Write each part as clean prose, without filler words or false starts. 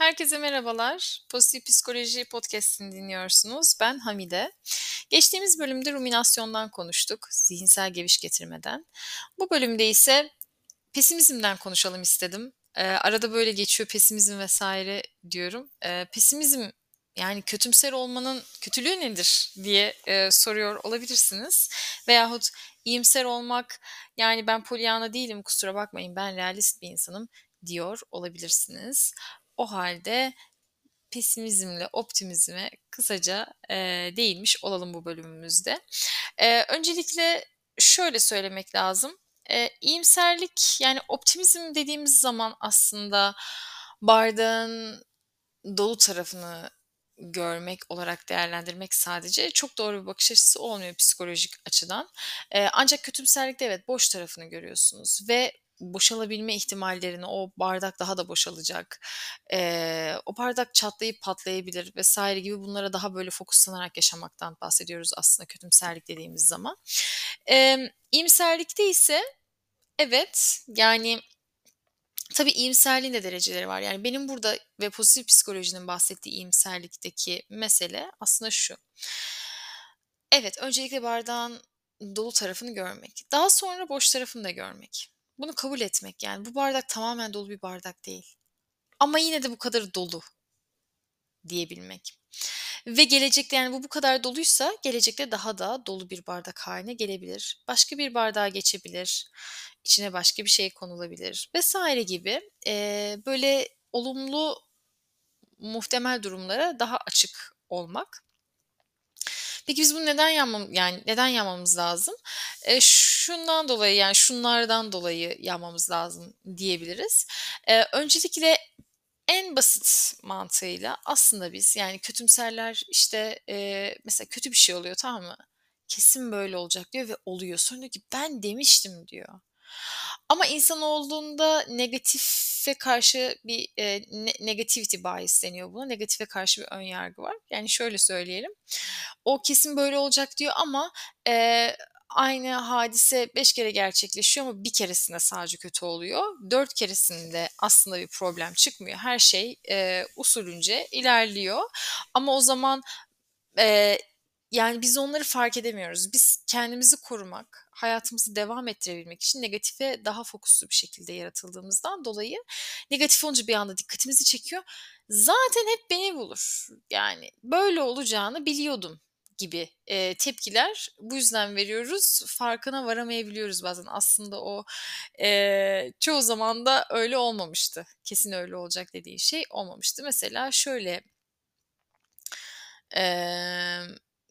Herkese merhabalar. Pozitif Psikoloji Podcast'ini dinliyorsunuz. Ben Hamide. Geçtiğimiz bölümde ruminasyondan konuştuk, zihinsel geviş getirmeden. Bu bölümde ise pesimizmden konuşalım istedim. Arada böyle geçiyor pesimizm vesaire diyorum. Pesimizm yani kötümser olmanın kötülüğü nedir diye soruyor olabilirsiniz. Veyahut iyimser olmak yani ben Pollyanna değilim kusura bakmayın ben realist bir insanım diyor olabilirsiniz. O halde pesimizmle optimizme kısaca değinmiş olalım bu bölümümüzde. Öncelikle şöyle söylemek lazım. İyimserlik yani optimizm dediğimiz zaman aslında bardağın dolu tarafını görmek olarak değerlendirmek sadece çok doğru bir bakış açısı olmuyor psikolojik açıdan. Ancak kötümserlikte evet boş tarafını görüyorsunuz ve boşalabilme ihtimallerini o bardak daha da boşalacak, o bardak çatlayıp patlayabilir vesaire gibi bunlara daha böyle fokuslanarak yaşamaktan bahsediyoruz aslında kötümserlik dediğimiz zaman. İyimserlikte ise evet yani tabii iyimserliğin de dereceleri var. Yani benim burada ve pozitif psikolojinin bahsettiği iyimserlikteki mesele aslında şu. Evet öncelikle bardağın dolu tarafını görmek. Daha sonra boş tarafını da görmek. Bunu kabul etmek yani bu bardak tamamen dolu bir bardak değil. Ama yine de bu kadar dolu diyebilmek. Ve gelecekte yani bu kadar doluysa gelecekte daha da dolu bir bardak haline gelebilir. Başka bir bardağa geçebilir. İçine başka bir şey konulabilir vesaire gibi böyle olumlu muhtemel durumlara daha açık olmak. Peki biz bunu neden yanmamız lazım? Şundan dolayı yani şunlardan dolayı yanmamız lazım diyebiliriz. Öncelikle en basit mantığıyla aslında biz yani kötümserler işte mesela kötü bir şey oluyor tamam mı? Kesin böyle olacak diyor ve oluyor. Sonra diyor ki ben demiştim diyor. Ama insan olduğunda negatife karşı bir negativity bias deniyor buna. Negatife karşı bir ön yargı var. Yani şöyle söyleyelim. O kesin böyle olacak diyor ama aynı hadise 5 kere gerçekleşiyor ama bir keresinde sadece kötü oluyor. 4 keresinde aslında bir problem çıkmıyor. Her şey usulünce ilerliyor. Ama o zaman yani biz onları fark edemiyoruz. Biz kendimizi korumak, hayatımızı devam ettirebilmek için negatife daha fokuslu bir şekilde yaratıldığımızdan dolayı negatif olunca bir anda dikkatimizi çekiyor. Zaten hep beni bulur. Yani böyle olacağını biliyordum gibi tepkiler bu yüzden veriyoruz. Farkına varamayabiliyoruz bazen. Aslında o çoğu zaman da öyle olmamıştı. Kesin öyle olacak dediği şey olmamıştı. Mesela şöyle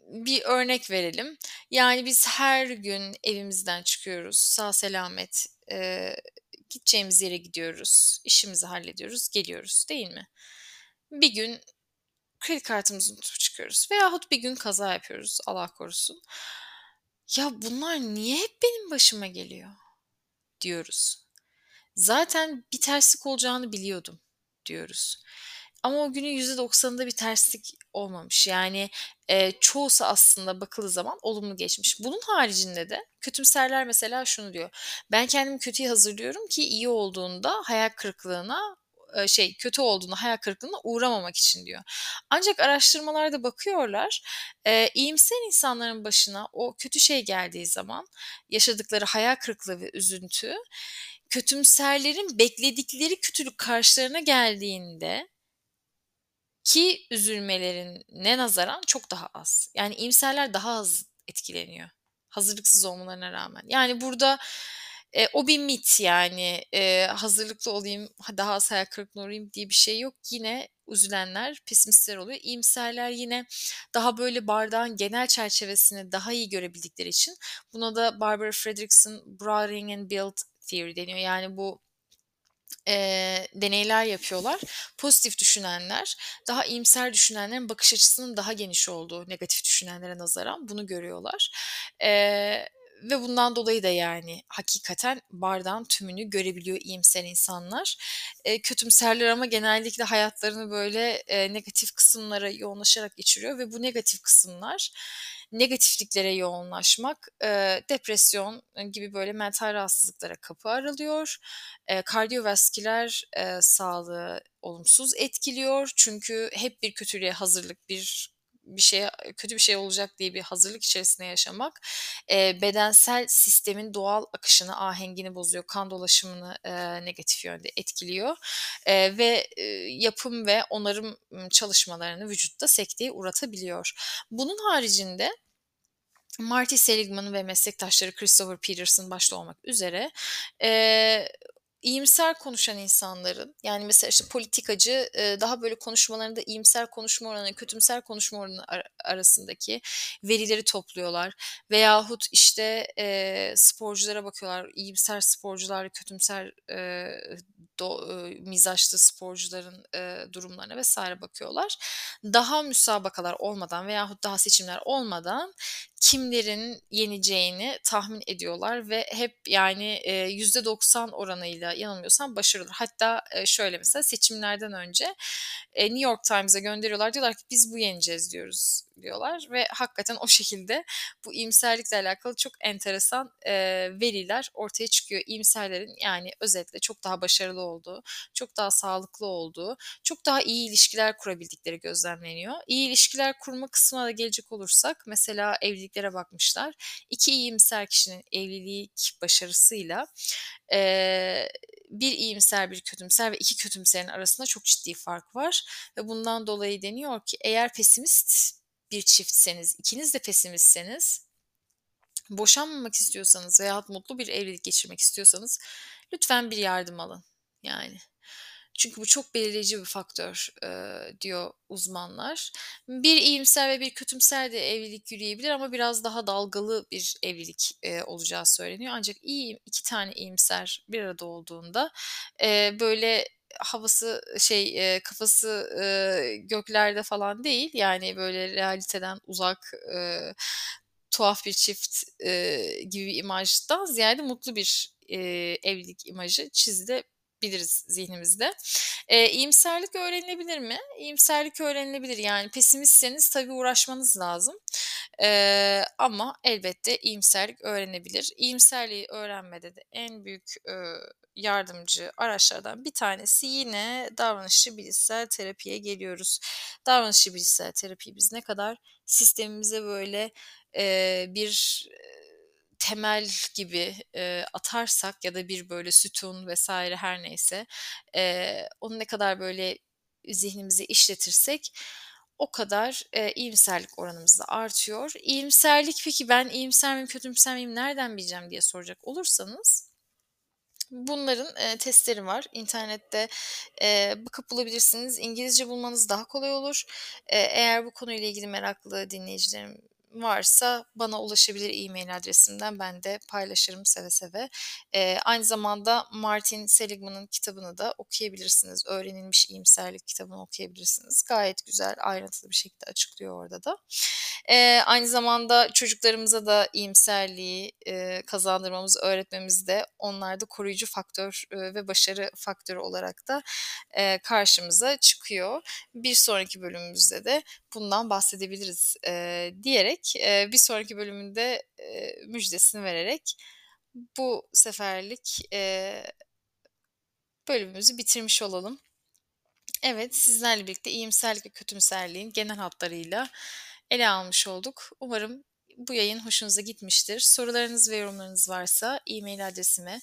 bir örnek verelim. Yani biz her gün evimizden çıkıyoruz. Sağ selamet gideceğimiz yere gidiyoruz. İşimizi hallediyoruz. Geliyoruz değil mi? Bir gün kredi kartımızı unutup çıkıyoruz. Veyahut bir gün kaza yapıyoruz. Allah korusun. Ya bunlar niye hep benim başıma geliyor? Diyoruz. Zaten bir terslik olacağını biliyordum. Diyoruz. Ama o günün %90'ında bir terslik olmamış. Yani çoğusu aslında bakıldığı zaman olumlu geçmiş. Bunun haricinde de kötümserler mesela şunu diyor. Ben kendimi kötüye hazırlıyorum ki iyi olduğunda hayal kırıklığına kötü olduğunda hayal kırıklığına uğramamak için diyor. Ancak araştırmalarda bakıyorlar. İyimser insanların başına o kötü şey geldiği zaman yaşadıkları hayal kırıklığı ve üzüntü kötümserlerin bekledikleri kötülük karşılarına geldiğinde ki üzülmelerine nazaran çok daha az. Yani iyimserler daha az etkileniyor. Hazırlıksız olmalarına rağmen. Yani burada o bir mit yani hazırlıklı olayım daha az hayal kırıklığına uğrayayım diye bir şey yok. Yine üzülenler pesimistler oluyor. İyimserler yine daha böyle bardağın genel çerçevesini daha iyi görebildikleri için buna da Barbara Fredrickson Broadening and Build Theory deniyor. Yani bu deneyler yapıyorlar. Pozitif düşünenler, daha iyimser düşünenlerin bakış açısının daha geniş olduğu negatif düşünenlere nazaran bunu görüyorlar. Ve bundan dolayı da yani hakikaten bardağın tümünü görebiliyor iyimser insanlar. Kötümserler ama genellikle hayatlarını böyle negatif kısımlara yoğunlaşarak geçiriyor. Ve bu negatif kısımlar, negatifliklere yoğunlaşmak, depresyon gibi böyle mental rahatsızlıklara kapı aralıyor. Kardiyovasküler sağlığı olumsuz etkiliyor. Çünkü hep bir kötülüğe hazırlık, kötü bir şey olacak diye bir hazırlık içerisinde yaşamak bedensel sistemin doğal akışını, ahengini bozuyor, kan dolaşımını negatif yönde etkiliyor ve yapım ve onarım çalışmalarını vücutta sekteye uğratabiliyor. Bunun haricinde Martin Seligman ve meslektaşları Christopher Peterson başta olmak üzere İyimser konuşan insanların, yani mesela işte politikacı daha böyle konuşmalarında iyimser konuşma oranı, kötümser konuşma oranı arasındaki verileri topluyorlar. Veyahut işte sporculara bakıyorlar. İyimser sporcular, kötümser mizaçlı sporcuların durumlarına vesaire bakıyorlar. Daha müsabakalar olmadan veyahut daha seçimler olmadan kimlerin yeneceğini tahmin ediyorlar ve hep yani %90 oranıyla yanılmıyorsam başarılır. Hatta şöyle mesela seçimlerden önce New York Times'a gönderiyorlar. Diyorlar ki biz bu yeneceğiz diyorlar ve hakikaten o şekilde bu iyimserlikle alakalı çok enteresan veriler ortaya çıkıyor. İyimserlerin yani özetle çok daha başarılı olduğu, çok daha sağlıklı olduğu, çok daha iyi ilişkiler kurabildikleri gözlemleniyor. İyi ilişkiler kurma kısmına da gelecek olursak mesela evliliklere bakmışlar. 2 iyimser kişinin evlilik başarısıyla bir iyimser, bir kötümser ve 2 kötümserin arasında çok ciddi fark var. Ve bundan dolayı deniyor ki eğer pesimist bir çiftseniz, ikiniz de pesimistseniz, boşanmamak istiyorsanız veyahut mutlu bir evlilik geçirmek istiyorsanız lütfen bir yardım alın. Yani çünkü bu çok belirleyici bir faktör diyor uzmanlar. Bir iyimser ve bir kötümser de evlilik yürüyebilir ama biraz daha dalgalı bir evlilik olacağı söyleniyor. Ancak 2 tane iyimser bir arada olduğunda böyle havası kafası göklerde falan değil, yani böyle realiteden uzak tuhaf bir çift gibi bir imajdan ziyade mutlu bir evlilik imajı çizilebiliriz zihnimizde. İyimserlik öğrenilebilir mi? İyimserlik öğrenilebilir. Yani pesimistseniz tabii uğraşmanız lazım. Ama elbette iyimserlik öğrenebilir. İyimserliği öğrenmede de en büyük yardımcı araçlardan bir tanesi yine davranışçı bilişsel terapiye geliyoruz. Davranışçı bilişsel terapi biz ne kadar sistemimize böyle bir temel gibi atarsak ya da bir böyle sütun vesaire her neyse onu ne kadar böyle zihnimize işletirsek o kadar iyimserlik oranımız da artıyor. İyimserlik, peki ben iyimser miyim, kötümser miyim, nereden bileceğim diye soracak olursanız bunların testleri var. İnternette bakıp bulabilirsiniz. İngilizce bulmanız daha kolay olur. Eğer bu konuyla ilgili meraklı dinleyicilerim varsa bana ulaşabilir e-mail adresimden. Ben de paylaşırım seve seve. Aynı zamanda Martin Seligman'ın kitabını da okuyabilirsiniz. Öğrenilmiş iyimserlik kitabını okuyabilirsiniz. Gayet güzel, ayrıntılı bir şekilde açıklıyor orada da. Aynı zamanda çocuklarımıza da iyimserliği kazandırmamız, öğretmemiz de onlarda koruyucu faktör ve başarı faktörü olarak da karşımıza çıkıyor. Bir sonraki bölümümüzde de bundan bahsedebiliriz diyerek bir sonraki bölümünde müjdesini vererek bu seferlik bölümümüzü bitirmiş olalım. Evet, sizlerle birlikte iyimserlik ve kötümserliğin genel hatlarıyla ele almış olduk. Umarım bu yayın hoşunuza gitmiştir. Sorularınız ve yorumlarınız varsa e-mail adresime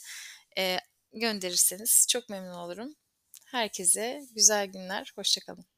gönderirseniz çok memnun olurum. Herkese güzel günler, hoşça kalın.